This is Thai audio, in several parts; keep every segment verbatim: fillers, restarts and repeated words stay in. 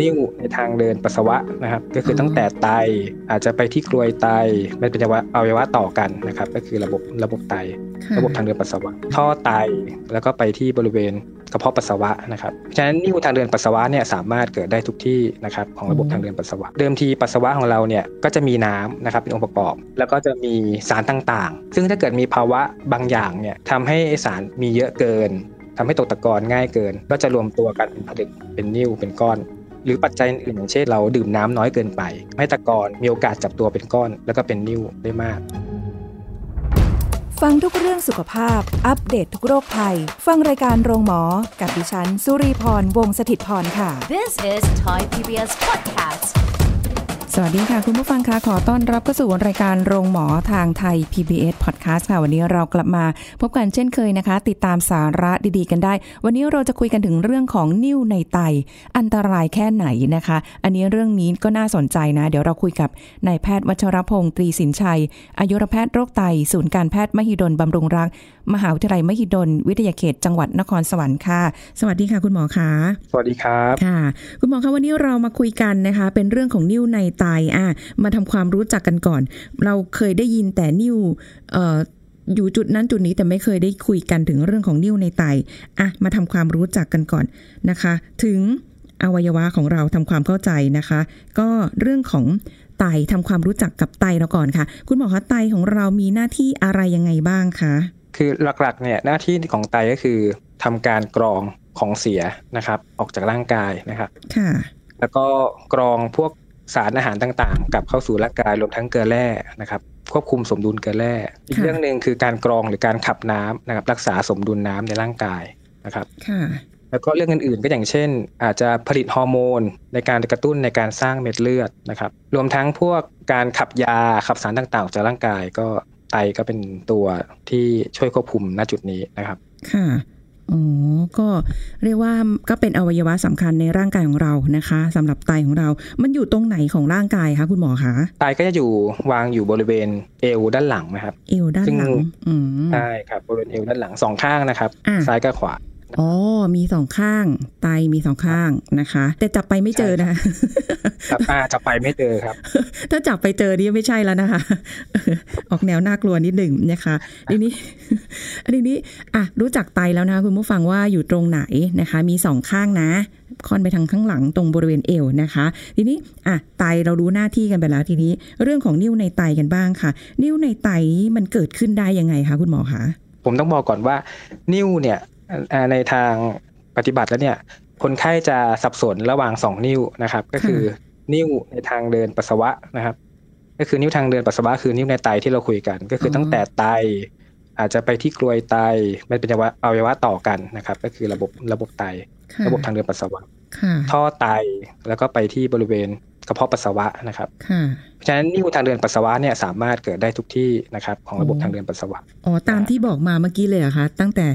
นิ่วในทางเดินปัสสาวะนะครับก็คือตั้งแต่ไตอาจจะไปที่กรวยไตไม่เป็นอวัยวะต่อกันนะครับก็คือระบบระบบไตระบบทางเดินปัสสาวะท่อไตแล้วก็ไปที่บริเวณกระเพาะปัสสาวะนะครับฉะนั้นนิ่วทางเดินปัสสาวะเนี่ยสามารถเกิดได้ทุกที่นะครับของระบบทางเดินปัสสาวะเดิมทีปัสสาวะของเราเนี่ยก็จะมีน้ำนะครับเป็นองค์ประกอบแล้วก็จะมีสารต่างๆซึ่งถ้าเกิดมีภาวะบางอย่างเนี่ยทำให้สารมีเยอะเกินทำให้ตกตะกอนง่ายเกินก็จะรวมตัวกันเป็นผลึกเป็นนิ่วเป็นก้อนหรือปัจจัยอื่นอย่างเช่นเราดื่มน้ำน้อยเกินไปให้ตะกอนมีโอกาสจับตัวเป็นก้อนแล้วก็เป็นนิ่วได้มากฟังทุกเรื่องสุขภาพอัปเดต ท, ทุกโรคภัยฟังรายการโรงหมอกับดิฉันสุรีพรวงศ์สถิตย์พรค่ะ This is Thai พี บี เอส podcast สวัสดีค่ะคุณผู้ฟังค่ะขอต้อนรับเข้าสู่รายการโรงหมอทางไทย พี บี เอส podcast ค่ะวันนี้เรากลับมาพบกันเช่นเคยนะคะติดตามสาระดีๆกันได้วันนี้เราจะคุยกันถึงเรื่องของนิ่วในไตอันตรายแค่ไหนนะคะอันนี้เรื่องนี้ก็น่าสนใจนะเดี๋ยวเราคุยกับนายแพทย์วัชรพงศ์ตรีสินชัยอายุรแพทย์โรคไตศูนย์การแพทย์มหิดลบำรุงรักษ์มหาวิทยาลัยมหิดลวิทยาเขตจังหวัดนครสวรรค์ค่ะสวัสดีค่ะคุณหมอคะสวัสดีครับค่ะคุณหมอคะวันนี้เรามาคุยกันนะคะเป็นเรื่องของนิ่วในไตอ่ะมาทำความรู้จักกันก่อนเราเคยได้ยินแต่นิ่วเอ่ออยู่จุดนั้นจุดนี้แต่ไม่เคยได้คุยกันถึงเรื่องของนิ่วในไตอ่ะมาทำความรู้จักกันก่อนนะคะถึงอวัยวะของเราทำความเข้าใจนะคะก็เรื่องของไตทำความรู้จักกับไตเราก่อนค่ะคุณหมอคะไตของเรามีหน้าที่อะไรยังไงบ้างคะคือหลักๆเนี่ยหน้าที่ของไตก็คือทำการกรองของเสียนะครับออกจากร่างกายนะครับค่ะแล้วก็กรองพวกสารอาหารต่างๆกลับเข้าสู่ร่างกายรวมทั้งเกลือแร่นะครับควบคุมสมดุลเกลือแร่อีกเรื่องนึงคือการกรองหรือการขับน้ำนะครับรักษาสมดุลน้ำในร่างกายนะครับค่ะแล้วก็เรื่องอื่นๆก็อย่างเช่นอาจจะผลิตฮอร์โมนในการกระตุ้นในการสร้างเม็ดเลือดนะครับรวมทั้งพวกการขับยาขับสารต่างๆออกจากร่างกายก็ไตก็เป็นตัวที่ช่วยควบคุมณจุดนี้นะครับค่ะอ๋อก็เรียกว่าก็เป็นอวัยวะสำคัญในร่างกายของเรานะคะสำหรับไตของเรามันอยู่ตรงไหนของร่างกายคะคุณหมอคะไตก็จะอยู่วางอยู่บริเวณเอวด้านหลังนะครับเอวด้านหลังอืมใช่ครับบริเวณเอวด้านหลังสองข้างนะครับซ้ายกับขวาอ๋อมีสองข้างไตมีสองข้างนะคะแต่จับไปไม่เจอนะคะจับอ่าจับไปไม่เจอครับถ้าจับไปเจอนี่ไม่ใช่แล้วนะคะออกแนวน่ากลัวนิดหนึ่งนะคะทีนี้ทีนี้อ่ะรู้จักไตแล้วนะคะคุณผู้ฟังว่าอยู่ตรงไหนนะคะมีสองข้างนะค่อนไปทางข้างหลังตรงบริเวณเอวนะคะทีนี้อ่ะไตเรารู้หน้าที่กันไปแล้วทีนี้เรื่องของนิ่วในไตกันบ้างค่ะนิ่วในไตมันเกิดขึ้นได้ยังไงคะคุณหมอคะผมต้องบอกก่อนว่านิ่วเนี่ยในทางปฏิบัติแล้วเนี่ยคนไข้จะสับสนระหว่างสองนิ้วนะครับก็คือนิ้วในทางเดินปัสสาวะนะครับก็คือนิ้วทางเดินปัสสาวะคือนิ้วในไตที่เราคุยกันก็คือตั้งแต่ไตอาจจะไปที่กรวยไตมันเป็นอวัยวะต่อกันนะครับก็คือระบบระบบไตระบบทางเดินปัสสาวะท่อไตแล้วก็ไปที่บริเวณกระเพาะปัสสาวะนะครับเพราะฉะนั้นนิ่วทางเดินปัสสาวะเนี่ยสามารถเกิดได้ทุกที่นะครับของระบบทางเดินปัสสาวะอ๋อตามที่บอกมาเมื่อกี้เลยเหรอคะตั้งแต่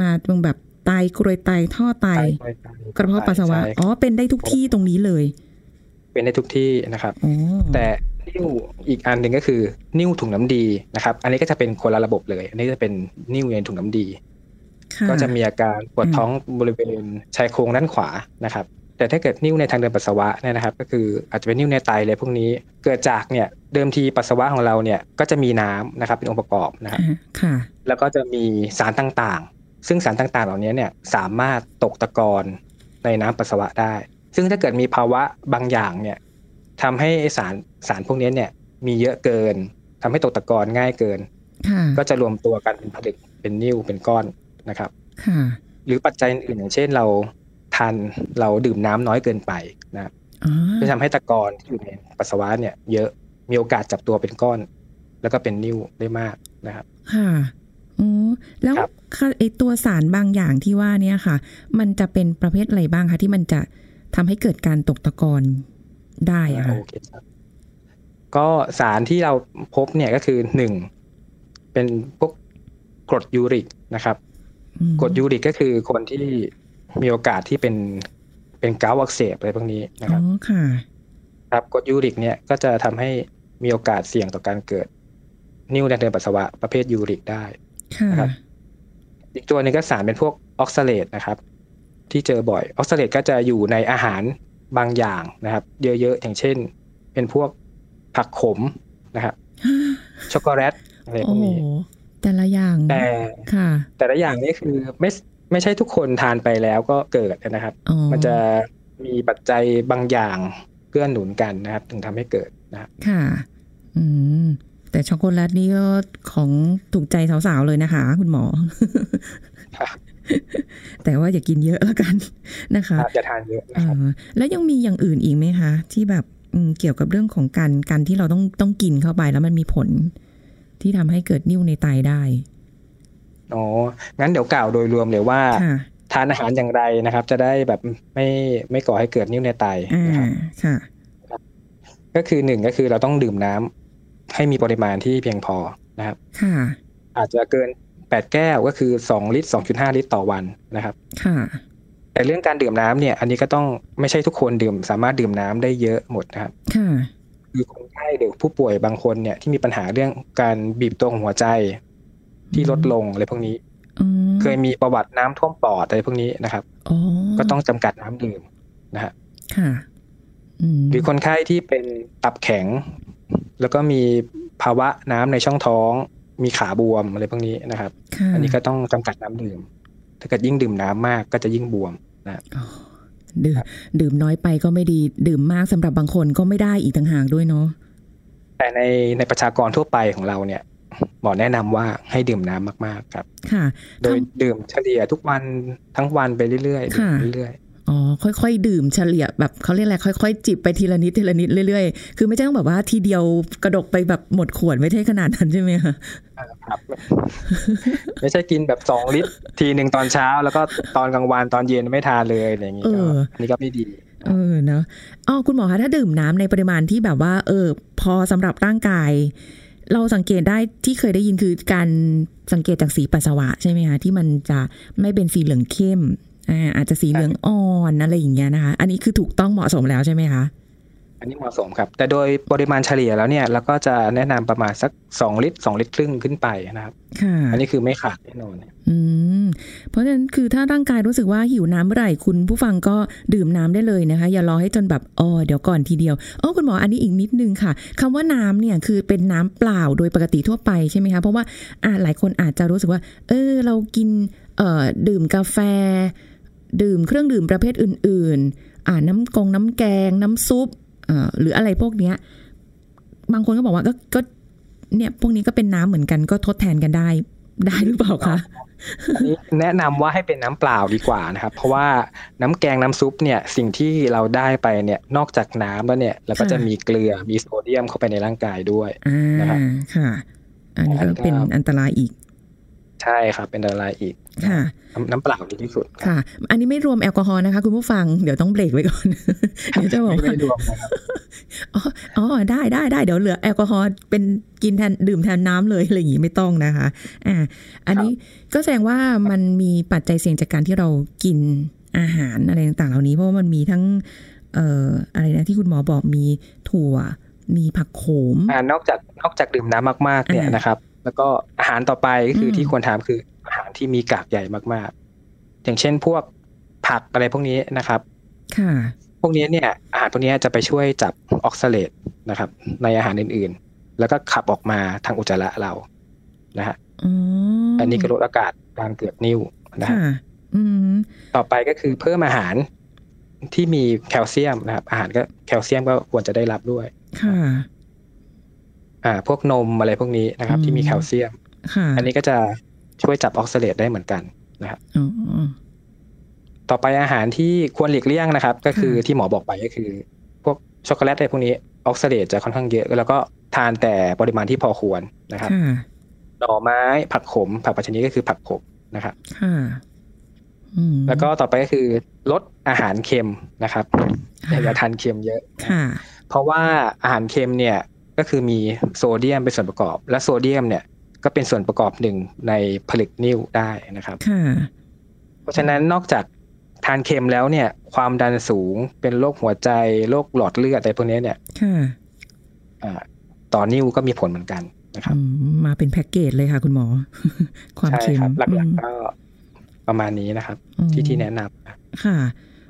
มาตรงแบบไตกรวยไตท่อไตกระเพาะปัสสาวะอ๋อเป็นได้ทุกที่ตรงนี้เลยเป็นได้ทุกที่นะครับแต่นิ่วอีกอันนึงก็คือนิ่วถุงน้ำดีนะครับอันนี้ก็จะเป็นคนละระบบเลยอันนี้จะเป็นนิ่วในถุงน้ำดีก็จะมีอาการปวดท้องบริเวณชายโครงด้านขวานะครับแต่ถ้าเกิดนิ่วในทางเดินปัสสาวะเนี่ยนะครับก็คืออาจจะเป็นนิ่วในไตเลยพวกนี้เกิดจากเนี่ยเดิมทีปัสสาวะของเราเนี่ยก็จะมีน้ำนะครับเป็นองค์ประกอบนะครับแล้วก็จะมีสารต่างๆซึ่งสารต่างๆเหล่านี้เนี่ยสามารถตกตะกอนในน้ำปัสสาวะได้ซึ่งถ้าเกิดมีภาวะบางอย่างเนี่ยทำให้สารสารพวกนี้เนี่ยมีเยอะเกินทำให้ตกตะกอนง่ายเกินก็จะรวมตัวกันเป็นผลึกเป็นนิ่วเป็นก้อนนะครับหรือปัจจัยอื่นอย่างเช่นเราทานเราดื่มน้ำน้อยเกินไปนะก็ทำให้ตะกอนที่อยู่ในปัสสาวะเนี่ยเยอะมีโอกาสจับตัวเป็นก้อนแล้วก็เป็นนิ่วได้มากนะครับอ๋อแล้วไอตัวสารบางอย่างที่ว่าเนี่ยค่ะมันจะเป็นประเภทอะไรบ้างคะที่มันจะทำให้เกิดการตกตะกอนได้อะค่ะก็สารที่เราพบเนี่ยก็คือหนึ่งเป็นพวกกรดยูริกนะครับกรดยูริกก็คือคนที่มีโอกาสที่เป็นเป็นเกาต์อักเสบอะไรพวกนี้นะครับอ๋อค่ะครับกรดยูริกเนี่ยก็จะทำให้มีโอกาสเสี่ยงต่อการเกิดนิ่วในเดินปัสสาวะประเภทยูริกได้ นะครับอีกตัวนึงก็สารเป็นพวกออกซาเลตนะครับที่เจอบ่อยออกซาเลตก็จะอยู่ในอาหารบางอย่างนะครับเยอะๆอย่างเช่นเป็นพวกผักขมนะครับช็อกโกแลตอะไรพวกนี้แต่ละอย่างแต่ค่ะแต่ละอย่างนี่คือไม่ไม่ใช่ทุกคนทานไปแล้วก็เกิดนะครับมันจะมีปัจจัยบางอย่างเกื้อหนุนกันนะครับถึงทำให้เกิดนะครับค่ะอืมแต่ช็อกโกแลตนี่ก็ของถูกใจสาวๆเลยนะคะคุณหมอแต่ว่าอย่ากินเยอะแล้วกันนะคะอย่าทานเยอะนะครับแล้วยังมีอย่างอื่นอีกไหมคะที่แบบเกี่ยวกับเรื่องของการการที่เราต้องต้องกินเข้าไปแล้วมันมีผลที่ทำให้เกิดนิ่วในไตได้อ๋องั้นเดี๋ยวกล่าวโดยรวมเลยว่าทานอาหารอย่างไรนะครับจะได้แบบไม่ไม่ก่อให้เกิดนิ่วในไตนะครับค่ะก็คือหนึ่งก็คือเราต้องดื่มน้ำให้มีปริมาณที่เพียงพอนะครับค่ะอาจจะเกินแปดแก้วก็คือสองลิตร สองจุดห้า ลิตรต่อวันนะครับค่ะแต่เรื่องการดื่มน้ำเนี่ยอันนี้ก็ต้องไม่ใช่ทุกคนดื่มสามารถดื่มน้ำได้เยอะหมดนะครับค่ะคือคนไข้หรือผู้ป่วยบางคนเนี่ยที่มีปัญหาเรื่องการบีบตัวของหัวใจที่ลดลงอะไรพวกนี้เคยมีประวัติน้ำท่วมปอดอะไรพวกนี้นะครับก็ต้องจำกัดน้ำดื่มนะฮะหรือคนไข้ที่เป็นตับแข็งแล้วก็มีภาวะน้ำในช่องท้องมีขาบวมอะไรพวกนี้นะครับอันนี้ก็ต้องจำกัดน้ำดื่มถ้าเกิดยิ่งดื่มน้ำมากก็จะยิ่งบวมนะดื่มดื่มน้อยไปก็ไม่ดีดื่มมากสำหรับบางคนก็ไม่ได้อีกต่างหากด้วยเนาะแต่ในในประชากรทั่วไปของเราเนี่ยหมอแนะนำว่าให้ดื่มน้ำมากๆครับค่ะโดยดื่มเฉลี่ยทุกวันทั้งวันไปเรื่อยๆค่ะเรื่อยๆอ๋อค่อยๆดื่มเฉลี่ยแบบเขาเรียกอะไรค่อยๆจิบไปทีละนิดทีละนิดเรื่อยๆคือไม่ใช่ต้องแบบว่าทีเดียวกระดกไปแบบหมดขวดไม่ใช่ขนาดนั้นใช่ไหมคะครับไม่ใช่กินแบบสองลิตรทีหนึ่งตอนเช้าแล้วก็ตอนกลางวันตอนเย็นไม่ทานเลยอะไรอย่างนี้ก็อันนี้ก็ไม่ดีเออเนาะอ๋อคุณหมอคะถ้าดื่มน้ำในปริมาณที่แบบว่าเออพอสำหรับร่างกายเราสังเกตได้ที่เคยได้ยินคือการสังเกตจากสีปัสสาวะใช่ไหมคะที่มันจะไม่เป็นสีเหลืองเข้มอ่าอาจจะสีเหลืองอ่อนอะไรอย่างเงี้ยนะคะอันนี้คือถูกต้องเหมาะสมแล้วใช่ไหมคะอันนี้เหมาะสมครับแต่โดยปริมาณเฉลี่ยแล้วเนี่ยเราก็จะแนะนำประมาณสักสองลิตรสองลิตรครึ่งขึ้นไปนะครับค่ะอันนี้คือไม่ขาดแน่นอนอืมเพราะฉะนั้นคือถ้าร่างกายรู้สึกว่าหิวน้ำเมื่อไหร่คุณผู้ฟังก็ดื่มน้ำได้เลยนะคะอย่ารอให้จนแบบอ๋อเดี๋ยวก่อนทีเดียวอ๋อคุณหมออันนี้อีกนิดนึงค่ะคำว่าน้ำเนี่ยคือเป็นน้ำเปล่าโดยปกติทั่วไปใช่ไหมคะเพราะว่าอ่าหลายคนอาจจะรู้สึกว่าเออเรากินเอ่อดื่มกาแฟดื่มเครื่องดื่มประเภทอื่นๆอ่าน้ำกงน้ำแกงน้ำซุปหรืออะไรพวกนี้บางคนก็บอกว่าก็ก็เนี่ยพวกนี้ก็เป็นน้ำเหมือนกันก็ทดแทนกันได้ได้หรือเปล่าคะแนะนำว่าให้เป็นน้ำเปล่าดีกว่านะครับเพราะว่าน้ำแกงน้ำซุปเนี่ยสิ่งที่เราได้ไปเนี่ยนอกจากน้ำแล้วเนี่ยเราก็จะมีเกลือมีโซเดียมเข้าไปในร่างกายด้วยนะครับค่ะอันนี้ก็เป็นอันตรายอีกใช่ครับเป็นอันตรายอีกค่ะน้ำเปล่าดีที่สุดค่ะอันนี้ไม่รวมแอลกอฮอล์นะคะคุณผู้ฟังเดี๋ยวต้องเบรกไว้ก่อนเดี๋ยวจะบอกว่าไม่รวมนะครับอ๋ออ๋อได้ได้ได้เดี๋ยวเหลือแอลกอฮอล์เป็นกินแทนดื่มแทนน้ำเลยอะไรอย่างงี้ไม่ต้องนะคะอ่าอันนี้ก็แสดงว่ามันมีปัจจัยเสี่ยงจากการที่เรากินอาหารอะไรต่างๆเหล่านี้เพราะว่ามันมีทั้งเอ่ออะไรนะที่คุณหมอบอกมีถั่วมีผักโขมอ่านอกจากนอกจากดื่มน้ำมากๆเนี่ยนะครับแล้วก็อาหารต่อไปก็คือที่ควรทานคืออาหารที่มีกากใยมากๆอย่างเช่นพวกผักอะไรพวกนี้นะครับค่ะพวกนี้เนี่ยอาหารพวกนี้จะไปช่วยจับออกซาเลตนะครับในอาหารอื่นๆแล้วก็ขับออกมาทางอุจจาระเรานะฮะอ๋ออันนี้ก็ลดโอกาสการเกิดนิ่วนะฮะอืมต่อไปก็คือเพิ่มอาหารที่มีแคลเซียมนะครับอาหารก็แคลเซียมก็ควรจะได้รับด้วยค่ะอ่าพวกนมอะไรพวกนี้นะครับที่มีแคลเซียมอันนี้ก็จะช่วยจับออกซาเลตได้เหมือนกันนะครับต่อไปอาหารที่ควรหลีกเลี่ยงนะครับก็คือที่หมอบอกไปก็คือพวกช็อกโกแลตอะไรพวกนี้ออกซาเลตจะค่อนข้างเยอะแล้วก็ทานแต่ปริมาณที่พอควรนะครับหน่อไม้ผักขมผักชนิดก็คือผักขมนะครับแล้วก็ต่อไปก็คือลดอาหารเค็มนะครับอย่าทานเค็มเยอะเพราะว่าอาหารเค็มเนี่ยก็คือมีโซเดียมเป็นส่วนประกอบและโซเดียมเนี่ยก็เป็นส่วนประกอบหนึ่งในผลึกนิ่วได้นะครับเพราะฉะนั้นนอกจากทานเค็มแล้วเนี่ยความดันสูงเป็นโรคหัวใจโรคหลอดเลือดอะไรพวกนี้เนี่ยต่อนิ่วก็มีผลเหมือนกัน นะครับมาเป็นแพ็กเกจเลยค่ะคุณหมอความเค็มหลักๆก็ประมาณนี้นะครับที่ที่แนะนำค่ะ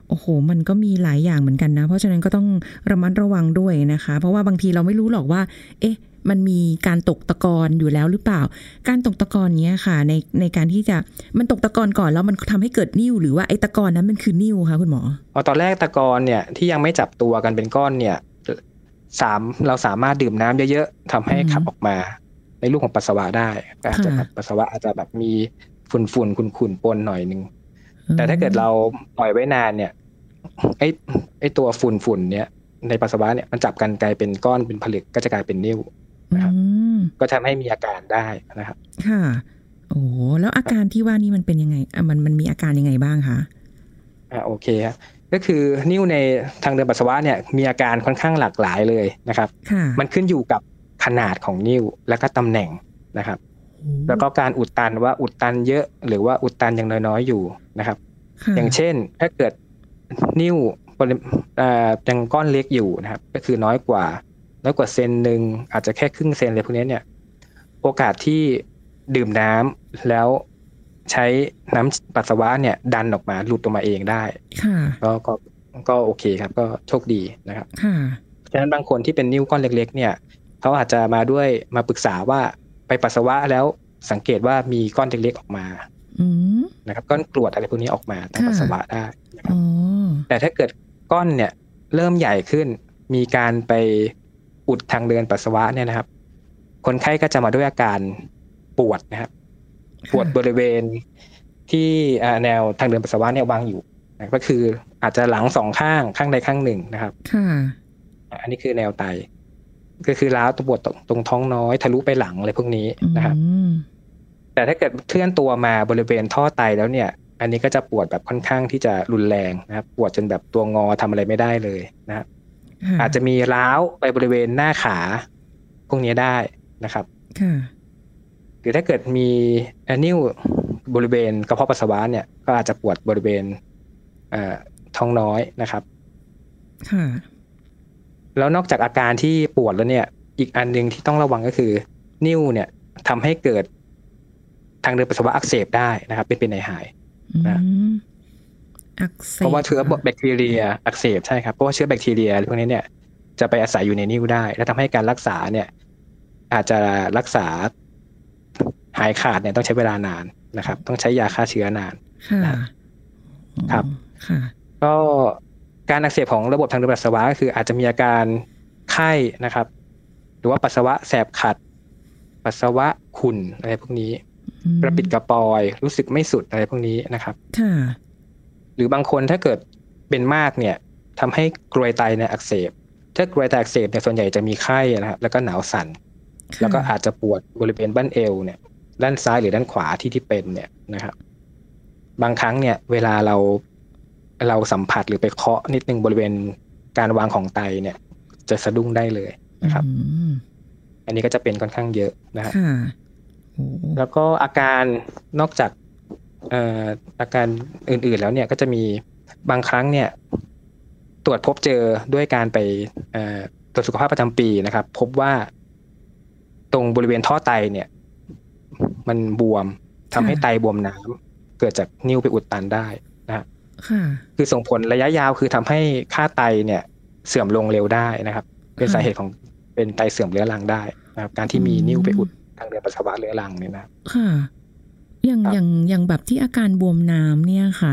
โอ้โหมันก็มีหลายอย่างเหมือนกันนะเพราะฉะนั้นก็ต้องระมัดระวังด้วยนะคะเพราะว่าบางทีเราไม่รู้หรอกว่าเอ๊ะมันมีการตกตะกอนอยู่แล้วหรือเปล่าการตกตะกอนเนี้ยค่ะในในการที่จะมันตกตะกอนก่อนแล้วมันทำให้เกิดนิ่วหรือว่าไอ้ตะกอนนั้นมันคือนิ่วค่ะคุณหมออ๋อตอนแรกตะกอนเนี่ยที่ยังไม่จับตัวกันเป็นก้อนเนี่ยสามเราสามารถดื่มน้ำเยอะๆทำให้ขับออกมาในรูปของปัสสาวะได้อาจจะแบบปัสสาวะอาจจะแบบมีฝุ่นๆขุ่นๆปนหน่อยนึงแต่ถ้าเกิดเราปล่อยไว้นานเนี่ยไอ้ไอ้ตัวฝุ่นๆเนี่ยในปัสสาวะเนี่ยมันจับกันกลายเป็นก้อนเป็นผลึกก็จะกลายเป็นนิ่วนะครับก็ทำให้มีอาการได้นะครับค่ะโอ้แล้วอาการที่ว่านี่มันเป็นยังไงมันมันมีอาการยังไงบ้างคะอ่าโอเคครับก็คือนิ่วในทางเดินปัสสาวะเนี่ยมีอาการค่อนข้างหลากหลายเลยนะครับมันขึ้นอยู่กับขนาดของนิ่วและก็ตำแหน่งนะครับแล้วก็การอุดตันว่าอุดตันเยอะหรือว่าอุดตันอย่างน้อยๆอยู่นะครับอย่างเช่นถ้าเกิดนิ่วยังก้อนเล็กอยู่นะครับก็คือน้อยกว่าน้อยกว่าเซนหนึ่งอาจจะแค่ครึ่งเซนเลยพวกนี้เนี่ยโอกาสที่ดื่มน้ำแล้วใช้น้ำปัสสาวะเนี่ยดันออกมาหลุดออกมาเองได้ก็ก็ก็โอเคครับก็โชคดีนะครับฉะนั้นบางคนที่เป็นนิ่วก้อนเล็กๆเนี่ยเขาอาจจะมาด้วยมาปรึกษาว่าไปปัสสาวะแล้วสังเกตว่ามีก้อนเล็กๆออกมานะครับก้อนกรวดอะไรพวกนี้ออกมาทางปัสสาวะได้นะครับแต่ถ้าเกิดก้อนเนี่ยเริ่มใหญ่ขึ้นมีการไปอุดทางเดินปัสสาวะเนี่ยนะครับคนไข้ก็จะมาด้วยอาการปวดนะครับปวดบริเวณที่แนวทางเดินปัสสาวะเนี่ยวางอยู่นะก็คืออาจจะหลังสองข้างข้างใดข้างหนึ่งนะครับอันนี้คือแนวไตก็คือร้าวตัวปวดตรงท้องน้อยทะลุไปหลังอะไรพวกนี้นะครับแต่ถ้าเกิดเคลื่อนตัวมาบริเวณท่อไตแล้วเนี่ยอันนี้ก็จะปวดแบบค่อนข้างที่จะรุนแรงนะครับปวดจนแบบตัวงอทำอะไรไม่ได้เลยนะครับอาจจะมีร้าวไปบริเวณหน้าขาพวกนี้ได้นะครับหรือถ้าเกิดมีนิ่วบริเวณกระเพาะปัสสาวะเนี่ยก็อาจจะปวดบริเวณท้องน้อยนะครับแล้วนอกจากอาการที่ปวดแล้วเนี่ยอีกอันนึงที่ต้องระวังก็คือนิ่วเนี่ยทำให้เกิดทางเดินปัสสาวะอักเสบได้นะครับเป็นเป็นไหนหายนะเพราะว่าเชื้อแบคทีเรียอักเสบใช่ครับเพราะว่าเชื้อแบคทีเรียพวกนี้เนี่ยจะไปอาศัยอยู่ในนิ่วได้และทำให้การรักษาเนี่ยอาจจะรักษาหายขาดเนี่ยต้องใช้เวลานานนะครับต้องใช้ยาฆ่าเชื้อนานนะครับก็การอักเสบของระบบทางเดินปัสสาวะก็คืออาจจะมีอาการไข้นะครับหรือว่าปัสสาวะแสบขัดปัสสาวะขุ่นอะไรพวกนี้กระปิดกระปอยรู้สึกไม่สุดอะไรพวกนี้นะครับหรือบางคนถ้าเกิดเป็นมากเนี่ยทำให้กรวยไตเนี่ยอักเสบถ้ากรวยไตอักเสบเนี่ยส่วนใหญ่จะมีไข้นะครับแล้วก็หนาวสั่นแล้วก็อาจจะปวดบริเวณบั้นเอวเนี่ยด้านซ้ายหรือด้านขวาที่ที่เป็นเนี่ยนะครับบางครั้งเนี่ยเวลาเราเราสัมผัสหรือไปเคาะนิดนึงบริเวณการวางของไตเนี่ยจะสะดุ้งได้เลยนะครับอันนี้ก็จะเป็นค่อนข้างเยอะนะครับแล้วก็อาการนอกจากเอ่ออาการอื่นๆแล้วเนี่ยก็จะมีบางครั้งเนี่ยตรวจพบเจอด้วยการไปเอ่อตรวจสุขภาพประจำปีนะครับพบว่าตรงบริเวณท่อไตเนี่ยมันบวมทำให้ไตบวมน้ำเกิดจากนิ่วไปอุดตันได้นะคือส่งผลระยะยาวคือทำให้ค่าไตเนี่ยเสื่อมลงเร็วได้นะครับเป็นสาเหตุของเป็นไตเสื่อมเรื้อรังได้นะครับการที่มีนิ่วไปอุดทางเดินปัสสาวะเรื้อรังเนี่ยนะค่ะอย่างอย่างอย่างแบบที่อาการบวมน้ำเนี่ยค่ะ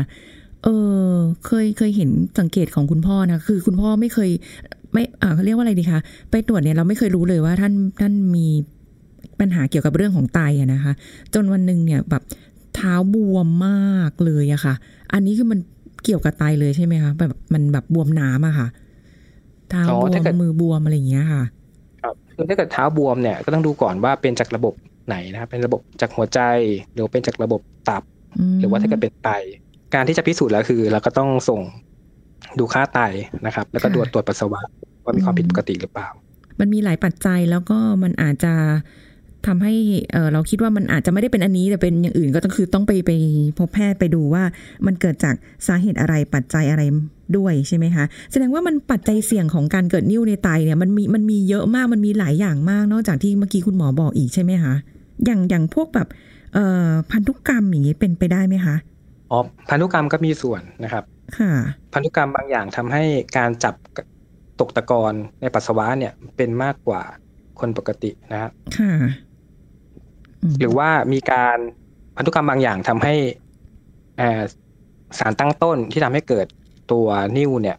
เออเคยเคยเห็นสังเกตของคุณพ่อนะคือคุณพ่อไม่เคยไม่อ่าเขาเรียกว่าอะไรดีคะไปตรวจเนี่ยเราไม่เคยรู้เลยว่าท่านท่านมีปัญหาเกี่ยวกับเรื่องของไตอะนะคะจนวันนึงเนี่ยแบบเท้าบวมมากเลยอะค่ะอันนี้คือมันเกี่ยวกับไตเลยใช่ไหมคะแบบมันแบบบวมน้ำอะค่ะเท้าบวมมือบวมอะไรอย่างเงี้ยค่ะถ้าเกิดเท้าบวมเนี่ยก็ต้องดูก่อนว่าเป็นจากระบบไหนนะครับเป็นระบบจากหัวใจหรือเป็นจากระบบตับหรือว่าถ้าเกิดเป็นไตการที่จะพิสูจน์แล้วคือเราก็ต้องส่งดูค่าไตนะครับแล้วก็ตรวจตรวจปัสสาวะว่ามีความผิดปกติหรือเปล่ามันมีหลายปัจจัยแล้วก็มันอาจจะ ทำให้เราคิดว่ามันอาจจะไม่ได้เป็นอันนี้แต่เป็นอย่างอื่นก็ต้องคือต้องไปไปพบแพทย์ไปดูว่ามันเกิดจากสาเหตุอะไรปัจจัยอะไรด้วยใช่ไหมคะแสดงว่ามันปัจจัยเสี่ยงของการเกิดนิ่วในไตเนี่ยมันมีมันมีเยอะมากมันมีหลายอย่างมากนอกจากที่เมื่อกี้คุณหมอบอกอีกใช่ไหมคะอย่างอย่างพวกแบบพันธุกรรมอย่างนี้เป็นไปได้ไหมคะอ๋อพันธุกรรมก็มีส่วนนะครับค่ะพันธุกรรมบางอย่างทำให้การจับตกตะกอนในปัสสาวะเนี่ยเป็นมากกว่าคนปกตินะครับค่ะหรือว่ามีการพันธุกรรมบางอย่างทำให้สารตั้งต้นที่ทำให้เกิดตัวนิ่วเนี่ย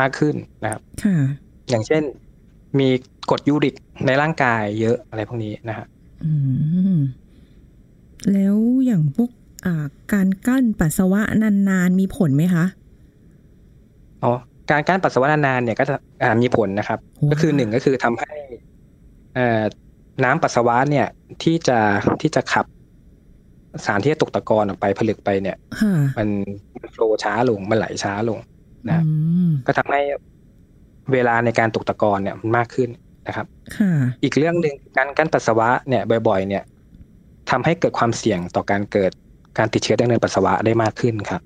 มากขึ้นนะครับค่ะอย่างเช่นมีกรดยูริกในร่างกายเยอะอะไรพวกนี้นะฮะอืมแล้วอย่างพวกการกั้นปัสสาวะนานๆมีผลไหมคะอ๋อการกั้นปัสสาวะนานๆเนี่ยก็จะมีผลนะครับก็คือหนึ่งก็คือทำให้น้ำปัสสาวะเนี่ยที่จะที่จะขับสารที่ตกตะกอนออกไปผลึกไปเนี่ยมันโฟลว์ช้าลงมันไหลช้าลงนะก็ทำให้เวลาในการตกตะกอนเนี่ยมันมากขึ้นนะครับอีกเรื่องนึงการกั้นปัสสาวะเนี่ยบ่อยๆเนี่ยทำให้เกิดความเสี่ยงต่อการเกิดการติดเชื้อทางเดินปัสสาวะได้มากขึ้นครับ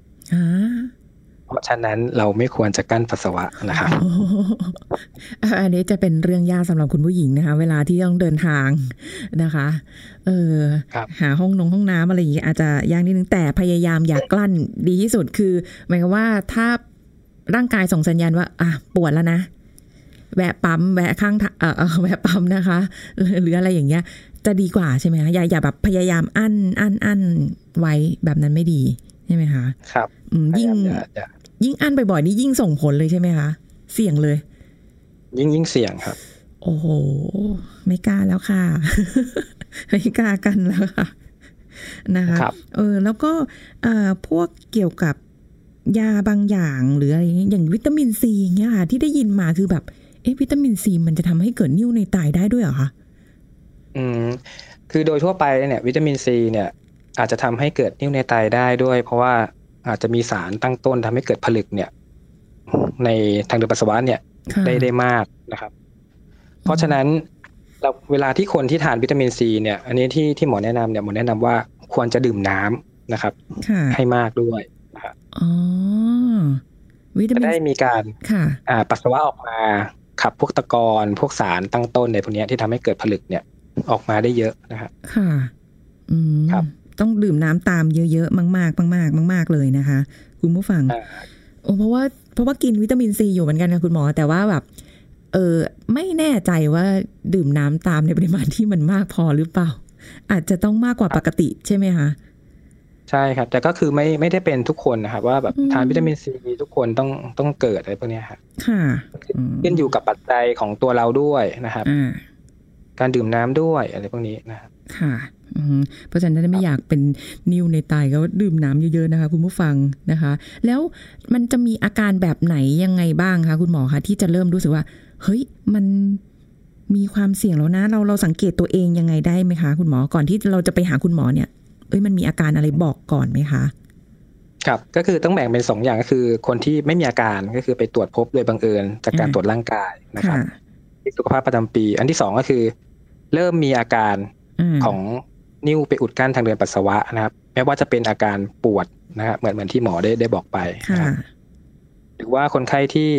เพราะฉะนั้นเราไม่ควรจะกั้นปัสสาวะนะครับอันนี้จะเป็นเรื่องยากสำหรับคุณผู้หญิงนะคะเวลาที่ต้องเดินทางนะคะเออหาห้องนงห้องน้ำอะไรอย่างนี้อาจจะยากนิดนึงแต่พยายามอย่ากลั้นดีที่สุดคือหมายความว่าถ้าร่างกายส่งสัญญาณว่าอ่ะปวดแล้วนะแวะปั๊มแวะข้างเออแวะปั๊มนะคะหรืออะไรอย่างเงี้ยจะดีกว่าใช่ไหมคะอย่าอย่าแบบพยายามอั้นอั้นอั้นไว้แบบนั้นไม่ดีใช่ไหมคะครับยิ่งยิ่งอั้นบ่อยๆนี่ยิ่งส่งผลเลยใช่ไหมคะเสี่ยงเลยยิ่งยิ่งเสี่ยงครับโอ้โหไม่กล้าแล้วค่ะ ไม่กล้ากันแล้วค่ะนะคะเออแล้วก็พวกเกี่ยวกับยาบางอย่างหรืออะไรอย่างวิตามินซีเงี้ยค่ะที่ได้ยินมาคือแบบเอ๊ะวิตามินซีมันจะทำให้เกิดนิ่วในไตได้ด้วยเหรอคะอืมคือโดยทั่วไปเนี่ยวิตามินซีเนี่ยอาจจะทำให้เกิดนิ่วในไตได้ด้วยเพราะว่าอาจจะมีสารตั้งต้นทำให้เกิดผลึกเนี่ยในทางเดินปัสสาวะเนี่ยได้ได้มากนะครับเพราะฉะนั้นเราเวลาที่คนที่ทานวิตามินซีเนี่ยอันนี้ที่ที่หมอแนะนำเนี่ยหมอแนะนำว่าควรจะดื่มน้ำนะครับให้มากด้วยนะครับจะได้มีการปัสสาวะออกมาขับพวกตะกอนพวกสารตั้งต้นในพวกนี้ที่ทำให้เกิดผลึกเนี่ยออกมาได้เยอะนะครับค่ะอืมครับต้องดื่มน้ำตามเยอะๆมากๆมากๆมากๆเลยนะคะคุณผู้ฟังโอ้เพราะว่าเพราะว่ากินวิตามินซีอยู่เหมือนกันนะคุณหมอแต่ว่าแบบเออไม่แน่ใจว่าดื่มน้ำตามในปริมาณที่มันมากพอหรือเปล่าอาจจะต้องมากกว่าปกติใช่ไหมคะใช่ครับแต่ก็คือไม่ไม่ได้เป็นทุกคนนะครับว่าแบบทานวิตามินซีทุกคนต้องต้องเกิดอะไรพวกนี้ค่ะค่ะขึ้นอยู่กับปัจจัยของตัวเราด้วยนะครับการดื่มน้ำด้วยอะไรพวกนี้นะครับค่ะเพราะฉะนั้นไม่อยากเป็นนิ่วในไตก็ดื่มน้ำเยอะๆนะคะคุณผู้ฟังนะคะแล้วมันจะมีอาการแบบไหนยังไงบ้างคะคุณหมอคะที่จะเริ่มรู้สึกว่าเฮ้ยมันมีความเสี่ยงแล้วนะเราเราสังเกตตัวเองยังไงได้ไหมคะคุณหมอก่อนที่เราจะไปหาคุณหมอเนี่ยเอ้ยมันมีอาการอะไรบอกก่อนไหมคะครับก็คือต้องแบ่งเป็นสองอย่างก็คือคนที่ไม่มีอาการก็คือไปตรวจพบโดยบังเอิญจากการตรวจร่างกายนะครับที่สุขภาพประจำปีอันที่สองก็คือเริ่มมีอาการของนิ่วไปอุดกั้นทางเดินปัสสาวะนะครับแม้ว่าจะเป็นอาการปวดนะครับเหมือนเหมือนที่หมอได้ได้บอกไปนะครับหรือว่าคนไข้ที่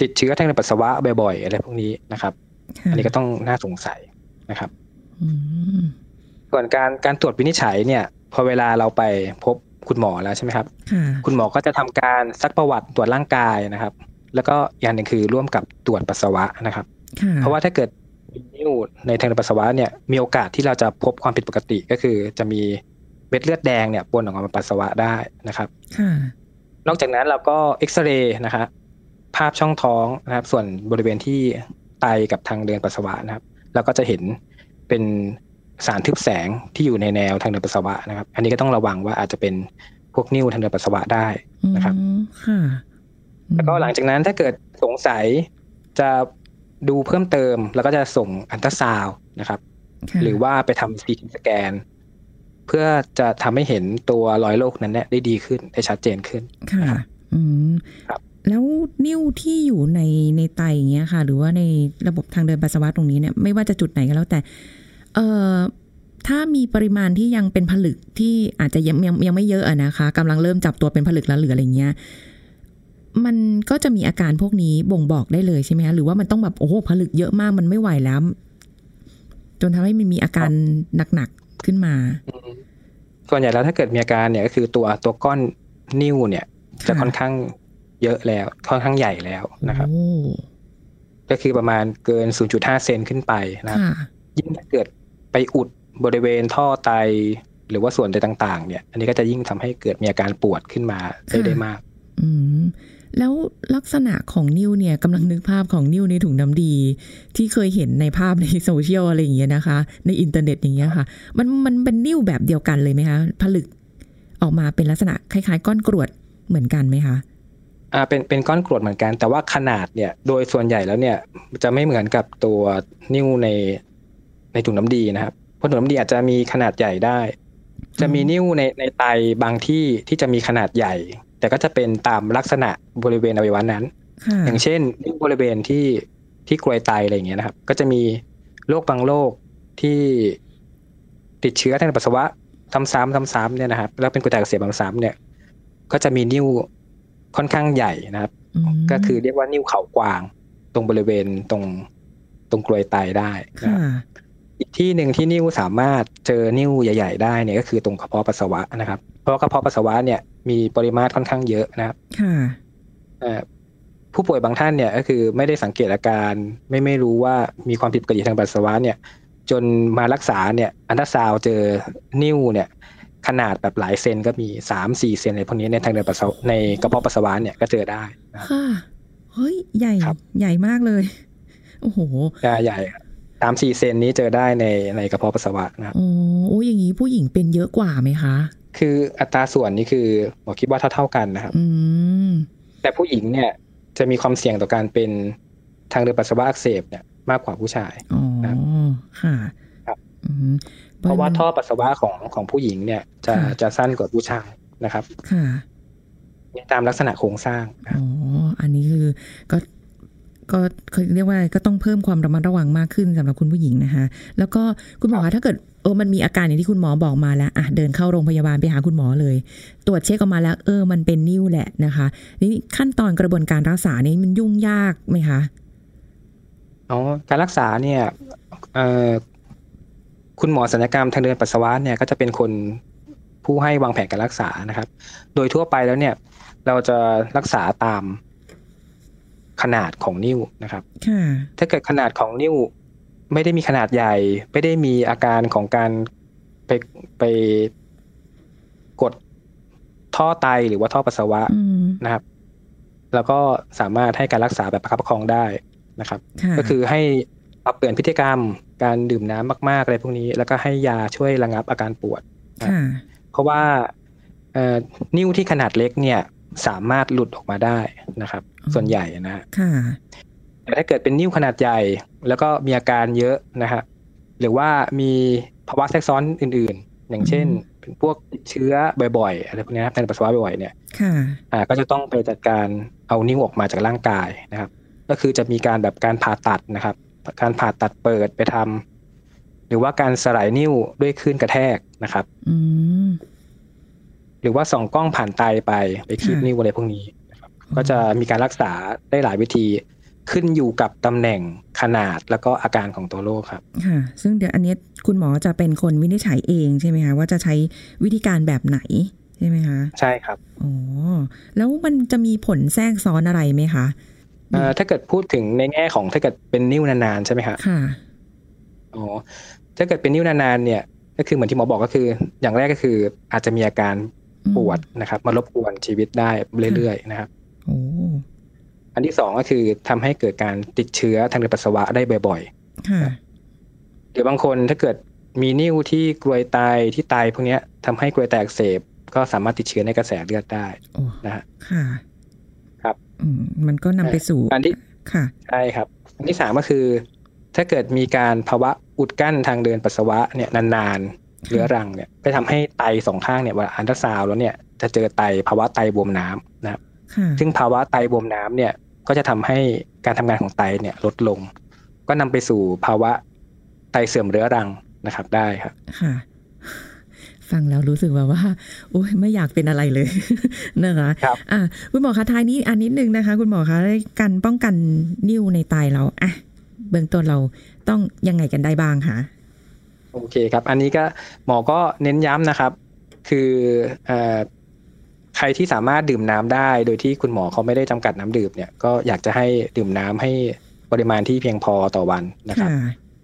ติดเชื้อทางเดินปัสสาวะบ่อยๆอะไรพวกนี้นะครับอันนี้ก็ต้องน่าสงสัยนะครับส่วนการการตรวจวินิจฉัยเนี่ยพอเวลาเราไปพบคุณหมอแล้วใช่ไหมครับคุณหมอก็จะทำการซักประวัติตรวจร่างกายนะครับแล้วก็อย่างหนึ่งคือร่วมกับตรวจปัสสาวะนะครับเพราะว่าถ้าเกิดนิ่วในทางเดินปัสสาวะเนี่ยมีโอกาสที่เราจะพบความผิดปกติก็คือจะมีเม็ดเลือดแดงเนี่ยปนออกมาปัสสาวะได้นะครับนอกจากนั้นเราก็เอ็กซเรย์นะครับภาพช่องท้องนะครับส่วนบริเวณที่ไตกับทางเดินปัสสาวะนะครับเราก็จะเห็นเป็นสารทึบแสงที่อยู่ในแนวทางเดินปัสสาวะนะครับอันนี้ก็ต้องระวังว่าอาจจะเป็นพวกนิ่วทางเดินปัสสาวะได้นะครับแล้วก็หลังจากนั้นถ้าเกิดสงสัยจะดูเพิ่มเติมแล้วก็จะส่งอัลตราซาวด์นะครับหรือว่าไปทำซีทีสแกนเพื่อจะทำให้เห็นตัวรอยโรคนั้นเนี่ยได้ดีขึ้นได้ชัดเจนขึ้นค่ะอืมครับแล้วนิ่วที่อยู่ในในไตอย่างเงี้ยค่ะหรือว่าในระบบทางเดินปัสสาวะตรงนี้เนี่ยไม่ว่าจะจุดไหนก็แล้วแต่ เอ่อถ้ามีปริมาณที่ยังเป็นผลึกที่อาจจะยังยังยังไม่เยอะอะนะคะกำลังเริ่มจับตัวเป็นผลึกแล้วเหลืออะไรเงี้ยมันก็จะมีอาการพวกนี้บ่งบอกได้เลยใช่ไหมคะหรือว่ามันต้องแบบโอ้โหผลึกเยอะมากมันไม่ไหวแล้วจนทำให้มันมีอาการหนักๆขึ้นมาส่วนใหญ่แล้วถ้าเกิดมีอาการเนี่ยก็คือตัวตัวก้อนนิ่วเนี่ยจะค่อนข้างเยอะแล้วค่อนข้างใหญ่แล้วนะครับก็คือประมาณเกิน ศูนย์จุดห้า เซนขึ้นไปนะครับยิ่งถ้าเกิดไปอุดบริเวณท่อไตหรือว่าส่วนใดต่างๆเนี่ยอันนี้ก็จะยิ่งทำให้เกิดมีอาการปวดขึ้นมาได้ได้มากอืมแล้วลักษณะของนิ่วเนี่ยกำลังนึกภาพของนิ่วในถุงน้ำดีที่เคยเห็นในภาพในโซเชียลอะไรอย่างเงี้ยนะคะในอินเทอร์เน็ตอย่างเงี้ยค่ะมันมันเป็นนิ่วแบบเดียวกันเลยไหมคะผลึกออกมาเป็นลักษณะคล้ายๆก้อนกรวดเหมือนกันไหมคะอ่าเป็นเป็นก้อนกรวดเหมือนกันแต่ว่าขนาดเนี่ยโดยส่วนใหญ่แล้วเนี่ยจะไม่เหมือนกับตัวนิ่วในในถุงน้ำดีนะครับเพราะถุงน้ำดีอาจจะมีขนาดใหญ่ได้จะมีนิ่วในในไตบางที่ที่จะมีขนาดใหญ่แต่ก็จะเป็นตามลักษณะบริเวณอวัยวะนั้นอย่างเช่นบริเวณที่ที่กรวยไตอะไรอย่างเงี้ยนะครับก็จะมีโรคบางโรคที่ติดเชื้อทางปัสสาวะซ้ำๆซ้ำๆเนี่ยนะครับแล้วเป็นกรวยไตอักเสบซ้ำๆเนี่ยก็จะมีนิ่วค่อนข้างใหญ่นะครับก็คือเรียกว่านิ่วเขากวางตรงบริเวณตรงตรงกรวยไตได้นะครับอีกที่นึงที่นิ่วสามารถเจอนิ่วใหญ่ๆได้เนี่ยก็คือตรงกระเพาะปัสสาวะนะครับเพราะกระเพาะปัสสาวะเนี่ยมีปริมาตรค่อนข้างเยอะนะครับผู้ป่วยบางท่านเนี่ยก็คือไม่ได้สังเกตอาการไม่ไม่รู้ว่ามีความผิดปกติทางปัสสาวะเนี่ยจนมารักษาเนี่ยอัลตราซาวด์เจอนิ่วเนี่ยขนาดแบบหลายเซนก็มี สามถึงสี่ เซนอะไรพวกนี้ในทางเดินปัสสาวะในกระเพาะปัสสาวะเนี่ยก็เจอได้ค่ะเฮ้ยใหญ่ใหญ่มากเลยโอ้โหใหญ่ สามถึงสี่ เซนนี้เจอได้ในในกระเพาะปัสสาวะนะอ๋อโอ้อย่างนี้ผู้หญิงเป็นเยอะกว่าไหมคะคืออัตราส่วนนี่คือหมอคิดว่าเท่าๆกันนะครับแต่ผู้หญิงเนี่ยจะมีความเสี่ยงต่อการเป็นทางเดินปัสสาวะอักเสบเนี่ยมากกว่าผู้ชายอ๋อค่ะครับเพราะว่าท่อปัสสาวะของของผู้หญิงเนี่ยจะจะสั้นกว่าผู้ชายนะครับค่ะตามลักษณะโครงสร้างอ๋ออันนี้คือก็ก็เรียกว่าก็ต้องเพิ่มความระมัดระวังมากขึ้นสำหรับคุณผู้หญิงนะคะแล้วก็คุณหมอคะถ้าเกิดเออมันมีอาการอย่างที่คุณหมอบอกมาแล้วอ่ะเดินเข้าโรงพยาบาลไปหาคุณหมอเลยตรวจเช็คออกมาแล้วเออมันเป็นนิ่วแหละนะคะนี่ขั้นตอนกระบวนการรักษานี่มันยุ่งยากไหมคะอ๋อการรักษาเนี่ยเอ่อคุณหมอศัลยกรรมทางเดินปัสสาวะเนี่ยก็จะเป็นคนผู้ให้วางแผนการรักษานะครับโดยทั่วไปแล้วเนี่ยเราจะรักษาตามขนาดของนิ่วนะครับถ้าเกิดขนาดของนิ่วไม่ได้มีขนาดใหญ่ไม่ได้มีอาการของการไปไปกดท่อไตหรือว่าท่อปัสสาวะนะครับแล้วก็สามารถให้การรักษาแบบประคับประคองได้นะครับก็คือให้ปรับเปลี่ยนพฤติกรรมการดื่มน้ำมากๆอะไรพวกนี้แล้วก็ให้ยาช่วยระงับอาการปวดเพราะว่านิ่วที่ขนาดเล็กเนี่ยสามารถหลุดออกมาได้นะครับส่วนใหญ่นะแต่ถ้าเกิดเป็นนิ่วขนาดใหญ่แล้วก็มีอาการเยอะนะฮะหรือว่ามีภาวะแทรกซ้อนอื่นๆอย่างเช่นเป็นพวกติดเชื้อบ่อยๆอะไรพวกนี้นะครับในปัสสาวะบ่อยๆเนี่ยก็จะต้องไปจัดการเอานิ่วออกมาจากร่างกายนะครับก็คือจะมีการแบบการผ่าตัดนะครับการผ่าตัดเปิดไปทำหรือว่าการสลายนิ่วด้วยคลื่นกระแทกนะครับหรือว่าส่องกล้องผ่านไตไปไปคีบนิ่วอะไรพวกนี้นะครับก็จะมีการรักษาได้หลายวิธีขึ้นอยู่กับตำแหน่งขนาดแล้วก็อาการของตัวโรคครับค่ะซึ่งเดี๋ยวอันนี้คุณหมอจะเป็นคนวินิจฉัยเองใช่ไหมคะว่าจะใช้วิธีการแบบไหนใช่ไหมคะใช่ครับอ๋อแล้วมันจะมีผลแทรกซ้อนอะไรไหมคะเอ่อถ้าเกิดพูดถึงในแง่ของถ้าเกิดเป็นนิ่วนานๆใช่ไหมคะค่ะอ๋อถ้าเกิดเป็นนิ่วนานๆเนี่ยก็คือเหมือนที่หมอบอกก็คืออย่างแรกก็คืออาจจะมีอาการปวดนะครับมารบกวนชีวิตได้เรื่อยๆนะครับอันที่สองก็คือทำให้เกิดการติดเชื้อทางเดินปัสสาวะได้บ่อยๆหรือบางคนถ้าเกิดมีนิ่วที่กรวยไตที่ไตพวกนี้ทำให้กรวยไตอักเสบก็สามารถติดเชื้อในกระแสเลือดได้นะฮะครับมันก็นำไปสู่อันที่ค่ะใช่ครับอันที่สามก็คือถ้าเกิดมีการภาวะอุดกั้นทางเดินปัสสาวะเนี่ยนานๆเรื้อรังเนี่ยไปทำให้ไตสองข้างเนี่ยเวลาอัลตราซาวด์แล้วเนี่ยจะเจอไตภาวะไตบวมน้ำนะครับซึ่งภาวะไตบวมน้ำเนี่ยก็จะทำให้การทำงานของไตเนี่ยลดลงก็นำไปสู่ภาวะไตเสื่อมเรื้อรัง นะครับได้ครับค่ะฟังแล้วรู้สึกว่าว่าโอ้ยไม่อยากเป็นอะไรเลยนะคะครับอ่ะคุณหมอคะท้ายนี้อันนิดนึงนะคะคุณหมอคะการป้องกันนิ่วในไตเราอ่ะเบื้องต้นเราต้องยังไงกันได้บ้างคะโอเคครับอันนี้ก็หมอก็เน้นย้ำนะครับคือเอ่อใครที่สามารถดื่มน้ำได้โดยที่คุณหมอเขาไม่ได้จำกัดน้ำดื่มเนี่ยก็อยากจะให้ดื่มน้ำให้ปริมาณที่เพียงพอต่อวันนะครับ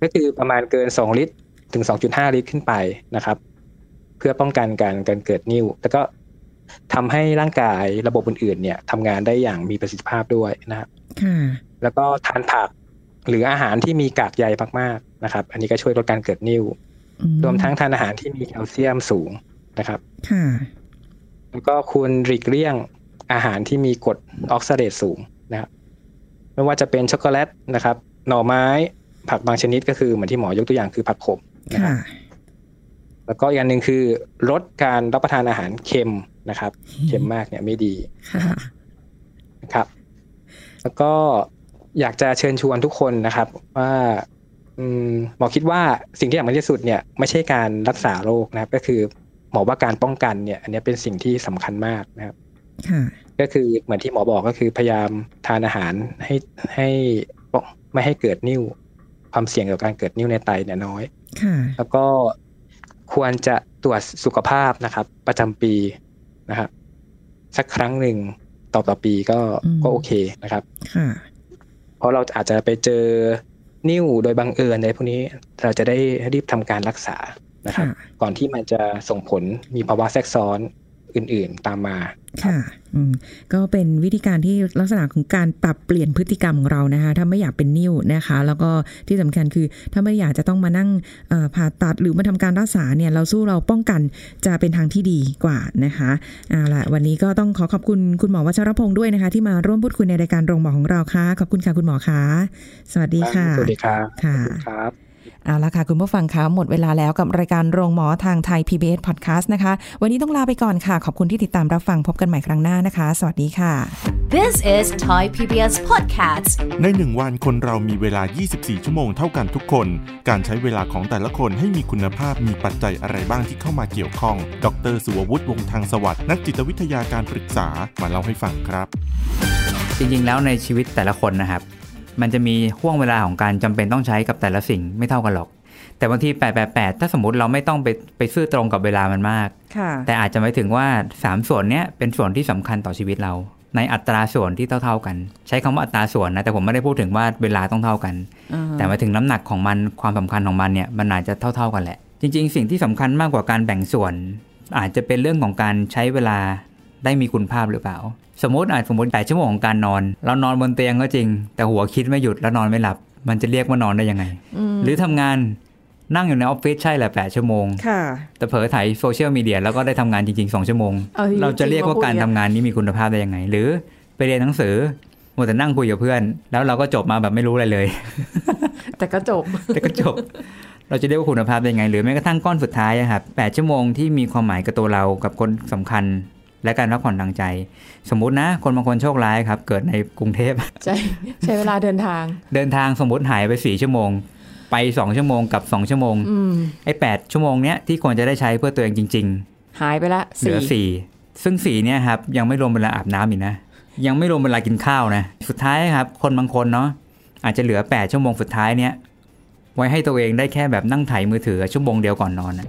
ก็คือประมาณเกินสองลิตรถึง สองจุดห้า ลิตรขึ้นไปนะครับเพื่อป้องกันการการเกิดนิ่วแล้วก็ทำให้ร่างกายระบบอื่นๆเนี่ยทำงานได้อย่างมีประสิทธิภาพด้วยนะครับแล้วก็ทานผักหรืออาหารที่มีกากใยมากๆนะครับอันนี้ก็ช่วยลดการเกิดนิ่วรวมทั้งทานอาหารที่มีแคลเซียมสูงนะครับแล้วก็ควรหลีกเลี่ยงอาหารที่มีกรดออกซาเลตสูงนะครับไม่ว่าจะเป็นช็อกโกแลตนะครับหน่อไม้ผักบางชนิดก็คือเหมือนที่หมอยกตัวอย่างคือผักขมนะครับแล้วก็อีกอันหนึ่งคือลดการรับประทานอาหารเค็มนะครับเค็มมากเนี่ยไม่ดีนะครับแล้วก็อยากจะเชิญชวนทุกคนนะครับว่าหมอคิดว่าสิ่งที่สำคัญที่สุดเนี่ยไม่ใช่การรักษาโรคนะครับก็คือหมอว่าการป้องกันเนี่ยอันนี้เป็นสิ่งที่สำคัญมากนะครับก็คือเหมือนที่หมอบอกก็คือพยายามทานอาหารให้ให้ไม่ให้เกิดนิ่วความเสี่ยงต่อการเกิดนิ่วในไตเนี่ยน้อยแล้วก็ควรจะตรวจสุขภาพนะครับประจำปีนะครับสักครั้งหนึ่งต่อต่อปีก็ก็โอเคนะครับเพราะเราอาจจะไปเจอนิ่วโดยบังเอิญในพวกนี้เราจะได้รีบทำการรักษานะครับก่อนที่มันจะส่งผลมีภาวะแทรกซ้อนอื่นๆตามมาค่ะอืมก็เป็นวิธีการที่ลักษณะของการปรับเปลี่ยนพฤติกรรมของเรานะคะถ้าไม่อยากเป็นนิ่วนะคะแล้วก็ที่สำคัญคือถ้าไม่อยากจะต้องมานั่งเอ่อผ่าตัดหรือมาทำการรักษาเนี่ยเราสู้เราป้องกันจะเป็นทางที่ดีกว่านะคะเอาล่ะวันนี้ก็ต้องขอขอบคุณคุณหมอวัชรพงศ์ด้วยนะคะที่มาร่วมพูดคุยในรายการโรงหมอของเราค่ะขอบคุณค่ะคุณหมอค่ะสวัสดีค่ะสวัสดีครับค่ะเอาละค่ะคุณผู้ฟังคะหมดเวลาแล้วกับรายการโรงหมอทางไทย พี บี เอส Podcast นะคะวันนี้ต้องลาไปก่อนค่ะขอบคุณที่ติดตามรับฟังพบกันใหม่ครั้งหน้านะคะสวัสดีค่ะ This is Thai พี บี เอส Podcast ในหนึ่งวันคนเรามีเวลายี่สิบสี่ชั่วโมงเท่ากันทุกคนการใช้เวลาของแต่ละคนให้มีคุณภาพมีปัจจัยอะไรบ้างที่เข้ามาเกี่ยวข้องดร.สุววุฒิ วงศ์ทางสวัสดิ์นักจิตวิทยาการปรึกษามาเล่าให้ฟังครับจริงๆแล้วในชีวิตแต่ละคนนะครับมันจะมีห่วงเวลาของการจำเป็นต้องใช้กับแต่ละสิ่งไม่เท่ากันหรอกแต่บางทีแปด แปด แปดถ้าสมมติเราไม่ต้องไปไปซื่อตรงกับเวลามันมากแต่อาจจะหมายถึงว่าสามส่วนเนี้ยเป็นส่วนที่สำคัญต่อชีวิตเราในอัตราส่วนที่เท่าๆกันใช้คำว่าอัตราส่วนนะแต่ผมไม่ได้พูดถึงว่าเวลาต้องเท่ากันแต่หมายถึงน้ำหนักของมันความสำคัญของมันเนี่ยมันอาจจะเท่าๆกันแหละจริงๆสิ่งที่สำคัญมากกว่าการแบ่งส่วนอาจจะเป็นเรื่องของการใช้เวลาได้มีคุณภาพหรือเปล่าสมมติอาจสมมติแปดชั่วโมงของการนอนเรานอนบนเตียงก็จริงแต่หัวคิดไม่หยุดแล้วนอนไม่หลับมันจะเรียกว่านอนได้ยังไงหรือทำงานนั่งอยู่ในออฟฟิศใช่แหละแปดชั่วโมงแต่เผลอถ่ายโซเชียลมีเดียแล้วก็ได้ทำงานจริงๆสองชั่วโมงเราจะเรียกว่าการทำงานนี้มีคุณภาพได้ยังไงหรือไปเรียนหนังสือมัวแต่นั่งคุยกับเพื่อนแล้วเราก็จบมาแบบไม่รู้อะไรเลย แต่ก็จบ แต่ก็จบเราจะเรียกว่าคุณภาพได้ยังไงหรือแม้กระทั่งก้อนสุดท้ายครับแปดชั่วโมงที่มีความหมายกับตัวเรากับคนสำคัญและการพักผ่อนทางใจสมมุตินะคนบางคนโชคร้ายครับเกิดในกรุงเทพใช่ใช้เวลาเดินทางเดินทางสมมุติหายไปสี่ชั่วโมงไปสองชั่วโมงกับสองชั่วโมงไอ้แปดชั่วโมงเนี้ยที่ควรจะได้ใช้เพื่อตัวเองจริงๆหายไปละสี่เหลือสี่ซึ่งสี่เนี่ยครับยังไม่รวมเวลาอาบน้ำอีกนะยังไม่รวมเวลากินข้าวนะสุดท้ายครับคนบางคนเนาะอาจจะเหลือแปดชั่วโมงสุดท้ายเนี้ยไว้ให้ตัวเองได้แค่แบบนั่งไถมือถือชั่วโมงเดียวก่อนนอนนะ